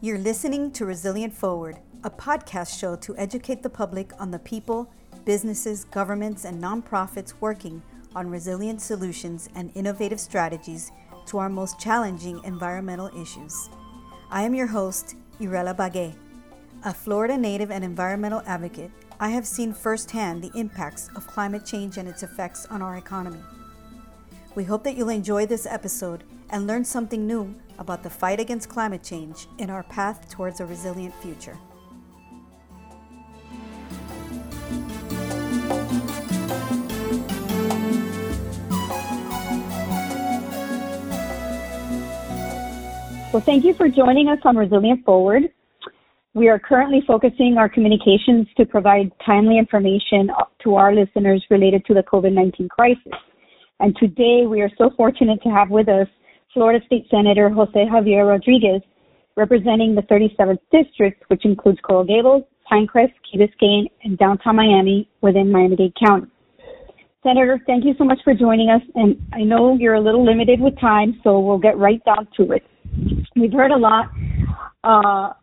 You're listening to Resilient Forward, a podcast show to educate the public on the people, businesses, governments, and nonprofits working on resilient solutions and innovative strategies to our most challenging environmental issues. I am your host, Irela Baguet. A Florida native and environmental advocate, I have seen firsthand the impacts of climate change and its effects on our economy. We hope that you'll enjoy this episode and learn something new about the fight against climate change in our path towards a resilient future. Well, thank you for joining us on Resilient Forward. We are currently focusing our communications to provide timely information to our listeners related to the COVID-19 crisis. And today we are so fortunate to have with us Florida State Senator Jose Javier Rodriguez, representing the 37th District, which includes Coral Gables, Pinecrest, Key Biscayne, and downtown Miami within Miami-Dade County. Senator, thank you so much for joining us, and I know you're a little limited with time, so we'll get right down to it. We've heard a lot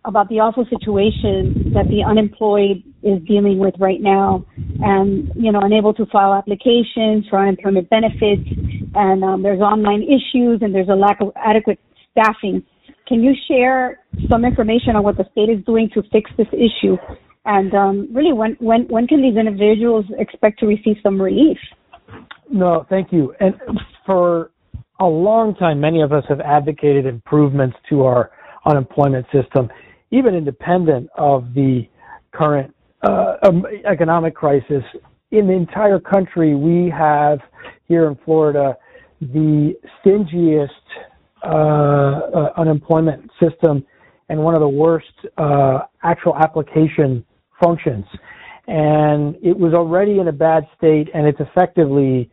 about the awful situation that the unemployed is dealing with right now, and, you know, unable to file applications for unemployment benefits, and there's online issues, and there's a lack of adequate staffing. Can you share some information on what the state is doing to fix this issue? And really, when can these individuals expect to receive some relief? No, thank you. And for a long time, many of us have advocated improvements to our unemployment system, even independent of the current economic crisis. In the entire country, we have here in Florida the stingiest unemployment system and one of the worst actual application functions. And it was already in a bad state, and it's effectively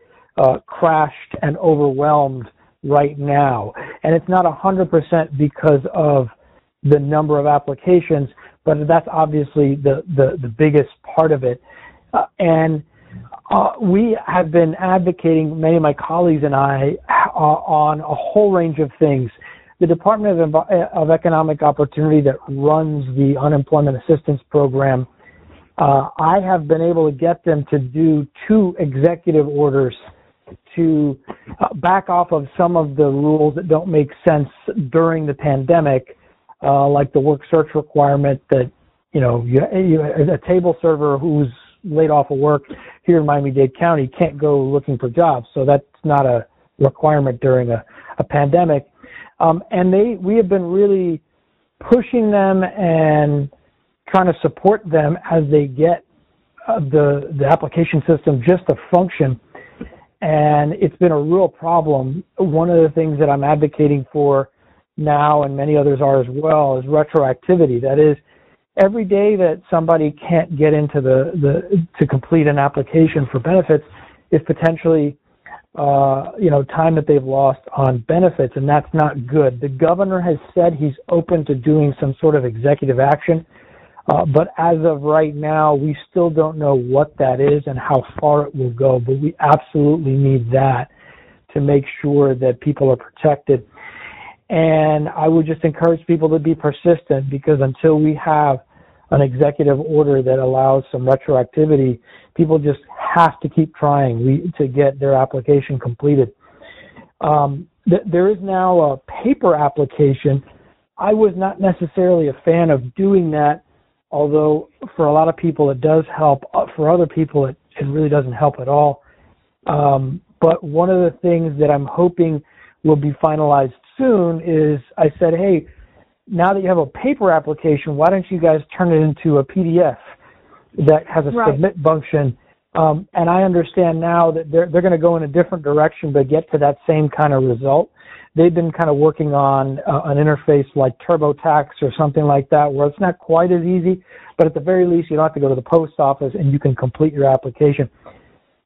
crashed and overwhelmed right now. And it's not 100% because of the number of applications, but that's obviously the biggest part of it. We have been advocating, many of my colleagues and I, on a whole range of things. The Department of Economic Opportunity that runs the Unemployment Assistance Program, I have been able to get them to do two executive orders to back off of some of the rules that don't make sense during the pandemic, like the work search requirement that, you know, a table server who's laid off of work here in Miami-Dade County can't go looking for jobs. So that's not a requirement during a pandemic. We have been really pushing them and trying to support them as they get the application system just to function. And it's been a real problem. One of the things that I'm advocating for now, and many others are as well, is retroactivity. That is, every day that somebody can't get into to complete an application for benefits is potentially time that they've lost on benefits, and that's not good. The governor has said he's open to doing some sort of executive action, but as of right now, we still don't know what that is and how far it will go, but we absolutely need that to make sure that people are protected. And I would just encourage people to be persistent, because until we have an executive order that allows some retroactivity, people just have to keep trying to get their application completed. There is now a paper application. I was not necessarily a fan of doing that, although for a lot of people it does help. For other people, it really doesn't help at all. But one of the things that I'm hoping will be finalized soon is, I said, hey, now that you have a paper application, why don't you guys turn it into a PDF that has a submit function? And I understand now that they're going to go in a different direction but get to that same kind of result. They've been kind of working on an interface like TurboTax or something like that, where it's not quite as easy, but at the very least you don't have to go to the post office and you can complete your application,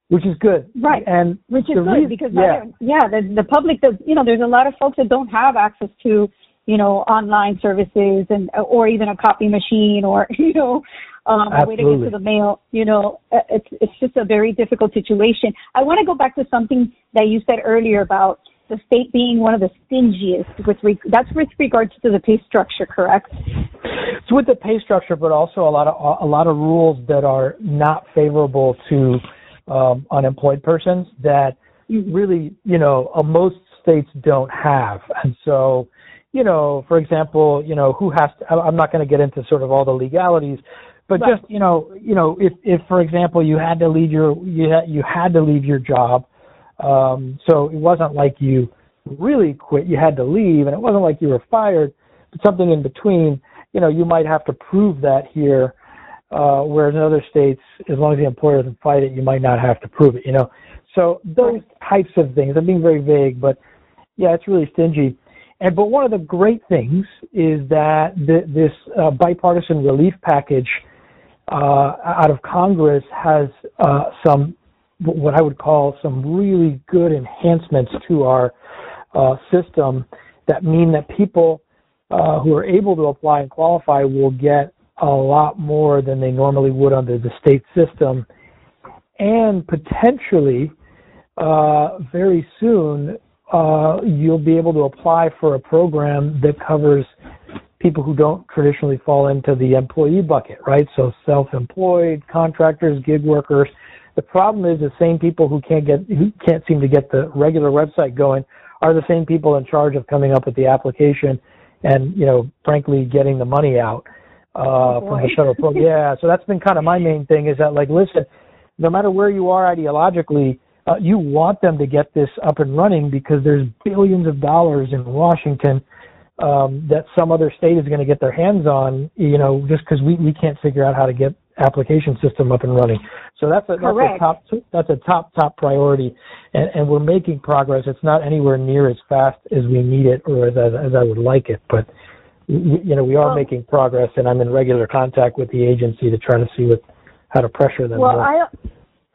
which is good. Right, and which is good because the public does, you know, there's a lot of folks that don't have access to, you know, online services and or even a copy machine or, you know, a way to get to the mail. You know, it's just a very difficult situation. I want to go back to something that you said earlier about the state being one of the stingiest with regards to the pay structure, correct? It's with the pay structure, but also a lot of rules that are not favorable to unemployed persons that really, most states don't have. And so, for example, who has to, I'm not going to get into sort of all the legalities, but right. Just, if for example, you had to leave your job. So it wasn't like you really quit, you had to leave, and it wasn't like you were fired, but something in between, you might have to prove that here, whereas in other states, as long as the employer doesn't fight it, you might not have to prove it, So those types of things, I'm being very vague, but yeah, it's really stingy. But one of the great things is that this bipartisan relief package out of Congress has some what I would call some really good enhancements to our system that mean that people who are able to apply and qualify will get a lot more than they normally would under the state system. And potentially, very soon, you'll be able to apply for a program that covers people who don't traditionally fall into the employee bucket, right? So self-employed, contractors, gig workers. The problem is the same people who can't seem to get the regular website going are the same people in charge of coming up with the application and, frankly, getting the money out from the federal program. Yeah, so that's been kind of my main thing is that, listen, no matter where you are ideologically, you want them to get this up and running because there's billions of dollars in Washington that some other state is going to get their hands on, just because we can't figure out how to get application system up and running. So that's a top priority, and we're making progress. It's not anywhere near as fast as we need it or as I would like it, but we are making progress, and I'm in regular contact with the agency to try to see how to pressure them. Well,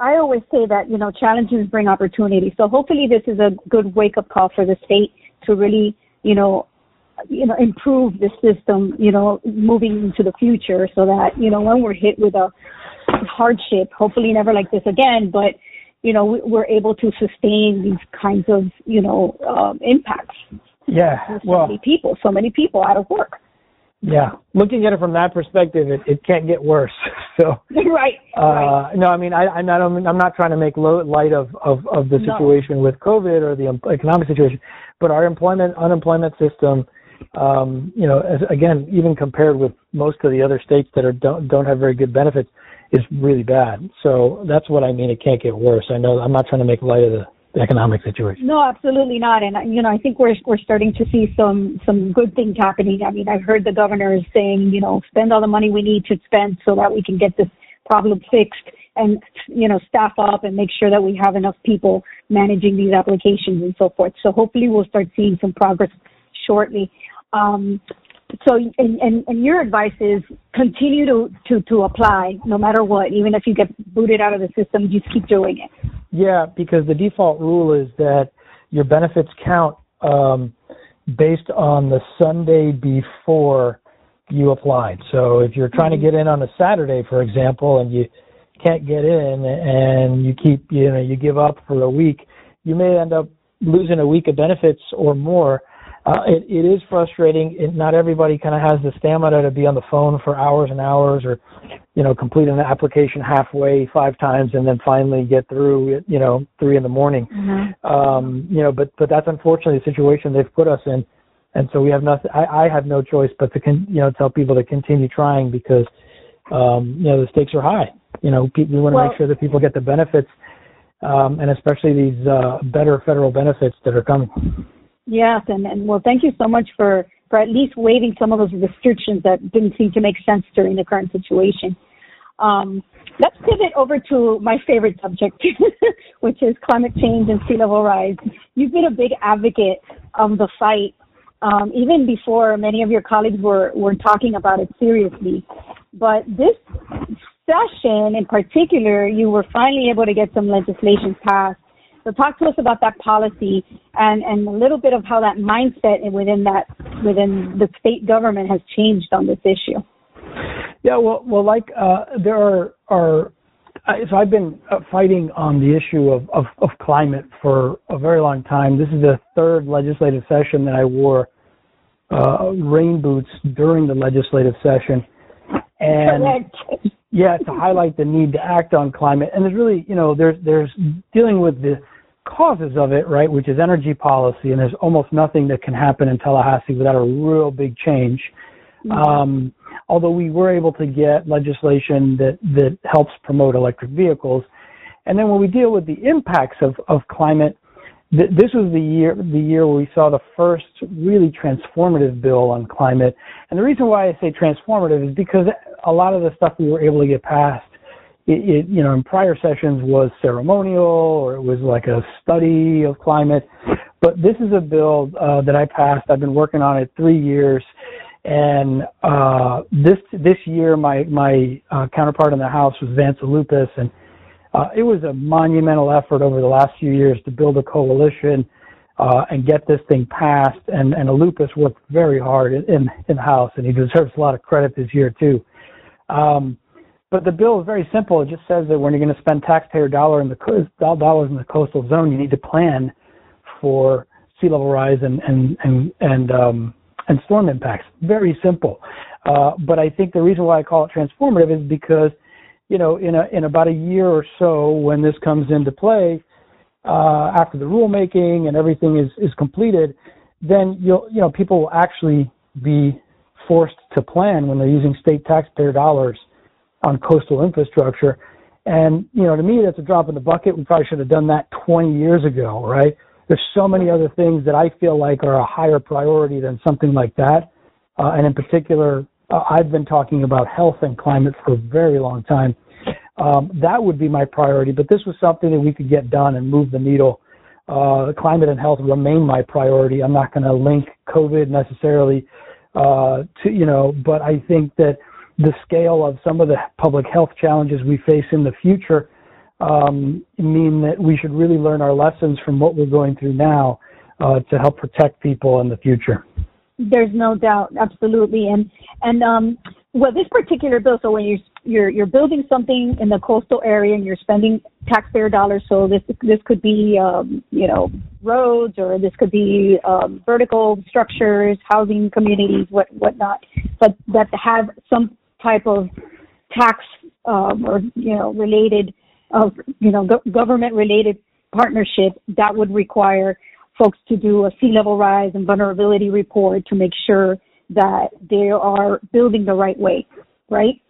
I always say that, challenges bring opportunity. So hopefully this is a good wake-up call for the state to really, improve the system, moving into the future so that, when we're hit with a hardship, hopefully never like this again, but, we're able to sustain these kinds of, impacts. Yeah. So many people out of work. Yeah. Looking at it from that perspective, it can't get worse. So, right. No, I mean, I'm not trying to make light of the situation with COVID or the economic situation, but our unemployment system, again, even compared with most of the other states that don't have very good benefits, is really bad. So that's what I mean. It can't get worse. I know I'm not trying to make light of the economic situation. No, absolutely not. And I think we're starting to see some good things happening. I mean, I've heard the governor is saying, spend all the money we need to spend so that we can get this problem fixed, and staff up and make sure that we have enough people managing these applications and so forth. So hopefully we'll start seeing some progress shortly. So your advice is continue to apply no matter what, even if you get booted out of the system, just keep doing it. Yeah, because the default rule is that your benefits count based on the Sunday before you applied. So if you're trying to get in on a Saturday, for example, and you can't get in and you keep, you give up for a week, you may end up losing a week of benefits or more. It is frustrating. Not everybody kind of has the stamina to be on the phone for hours and hours or, complete an application halfway 5 times and then finally get through at, 3 a.m. Mm-hmm. But that's unfortunately the situation they've put us in. And so we have nothing, I have no choice but to, tell people to continue trying because, the stakes are high. We want to make sure that people get the benefits, and especially these better federal benefits that are coming. Yes, and thank you so much for at least waiving some of those restrictions that didn't seem to make sense during the current situation. Let's pivot over to my favorite subject, which is climate change and sea level rise. You've been a big advocate of the fight, even before many of your colleagues were talking about it seriously. But this session in particular, you were finally able to get some legislation passed. So talk to us about that policy and a little bit of how that mindset within the state government has changed on this issue. Yeah, well, there are So I've been fighting on the issue of climate for a very long time. This is the third legislative session that I wore rain boots during the legislative session. And yeah, to highlight the need to act on climate. And there's really, you know, there's dealing with the causes of it, right, which is energy policy. And there's almost nothing that can happen in Tallahassee without a real big change. Although we were able to get legislation that helps promote electric vehicles. And then when we deal with the impacts of climate, this was the year where we saw the first really transformative bill on climate. And the reason why I say transformative is because a lot of the stuff we were able to get passed, it you know, in prior sessions was ceremonial or it was like a study of climate. But this is a bill that I passed. I've been working on it 3 years. And this year, my counterpart in the House was Vance Aloupis, and it was a monumental effort over the last few years to build a coalition and get this thing passed. And Aloupis worked very hard in the House, and he deserves a lot of credit this year too. But the bill is very simple. It just says that when you're going to spend taxpayer dollars in the coastal zone, you need to plan for sea level rise and storm impacts. Very simple. But I think the reason why I call it transformative is because, you know, in about a year or so when this comes into play, after the rulemaking and everything is completed, then people will actually be forced to plan when they're using state taxpayer dollars on coastal infrastructure. And, you know, to me, that's a drop in the bucket. We probably should have done that 20 years ago, right? There's so many other things that I feel like are a higher priority than something like that. And in particular, I've been talking about health and climate for a very long time. That would be my priority, but this was something that we could get done and move the needle. Climate and health remain my priority. I'm not going to link COVID necessarily but I think that the scale of some of the public health challenges we face in the future mean that we should really learn our lessons from what we're going through now to help protect people in the future. There's no doubt, absolutely. And this particular bill, so when you're building something in the coastal area and you're spending taxpayer dollars, so this could be roads, or this could be vertical structures, housing communities, whatnot, but that have some type of tax related. Of government-related partnership that would require folks to do a sea level rise and vulnerability report to make sure that they are building the right way, right?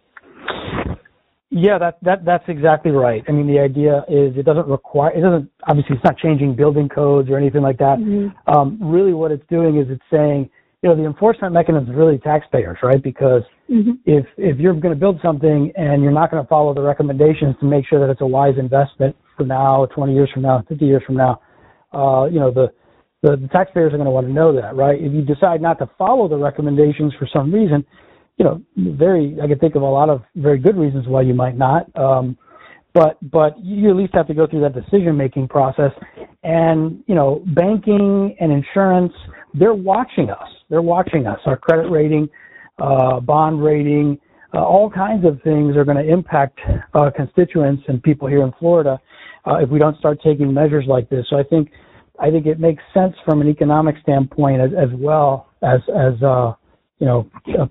Yeah, that's exactly right. I mean, the idea is obviously it's not changing building codes or anything like that. Mm-hmm. Really, what it's doing is it's saying, the enforcement mechanism is really taxpayers, right? Because mm-hmm. if you're going to build something and you're not going to follow the recommendations to make sure that it's a wise investment for now, 20 years from now, 50 years from now, the taxpayers are going to want to know that, right? If you decide not to follow the recommendations for some reason, I can think of a lot of very good reasons why you might not. But you at least have to go through that decision-making process. And, banking and insurance, they're watching us. Our credit rating, bond rating, all kinds of things are going to impact constituents and people here in Florida if we don't start taking measures like this. So I think it makes sense from an economic standpoint as well as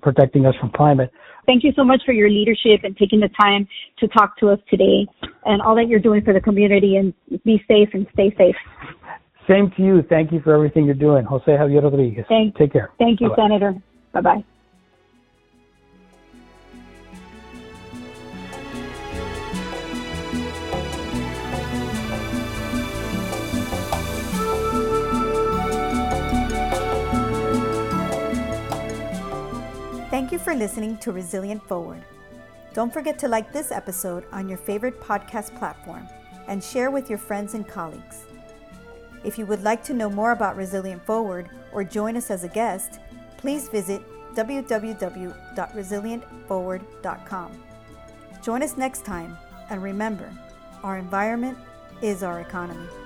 protecting us from climate. Thank you so much for your leadership and taking the time to talk to us today and all that you're doing for the community, and be safe and stay safe. Same to you. Thank you for everything you're doing. Jose Javier Rodriguez. Take care. Thank you, bye-bye. Senator. Bye-bye. Thank you for listening to Resilient Forward. Don't forget to like this episode on your favorite podcast platform and share with your friends and colleagues. If you would like to know more about Resilient Forward or join us as a guest, please visit www.resilientforward.com. Join us next time, and remember, our environment is our economy.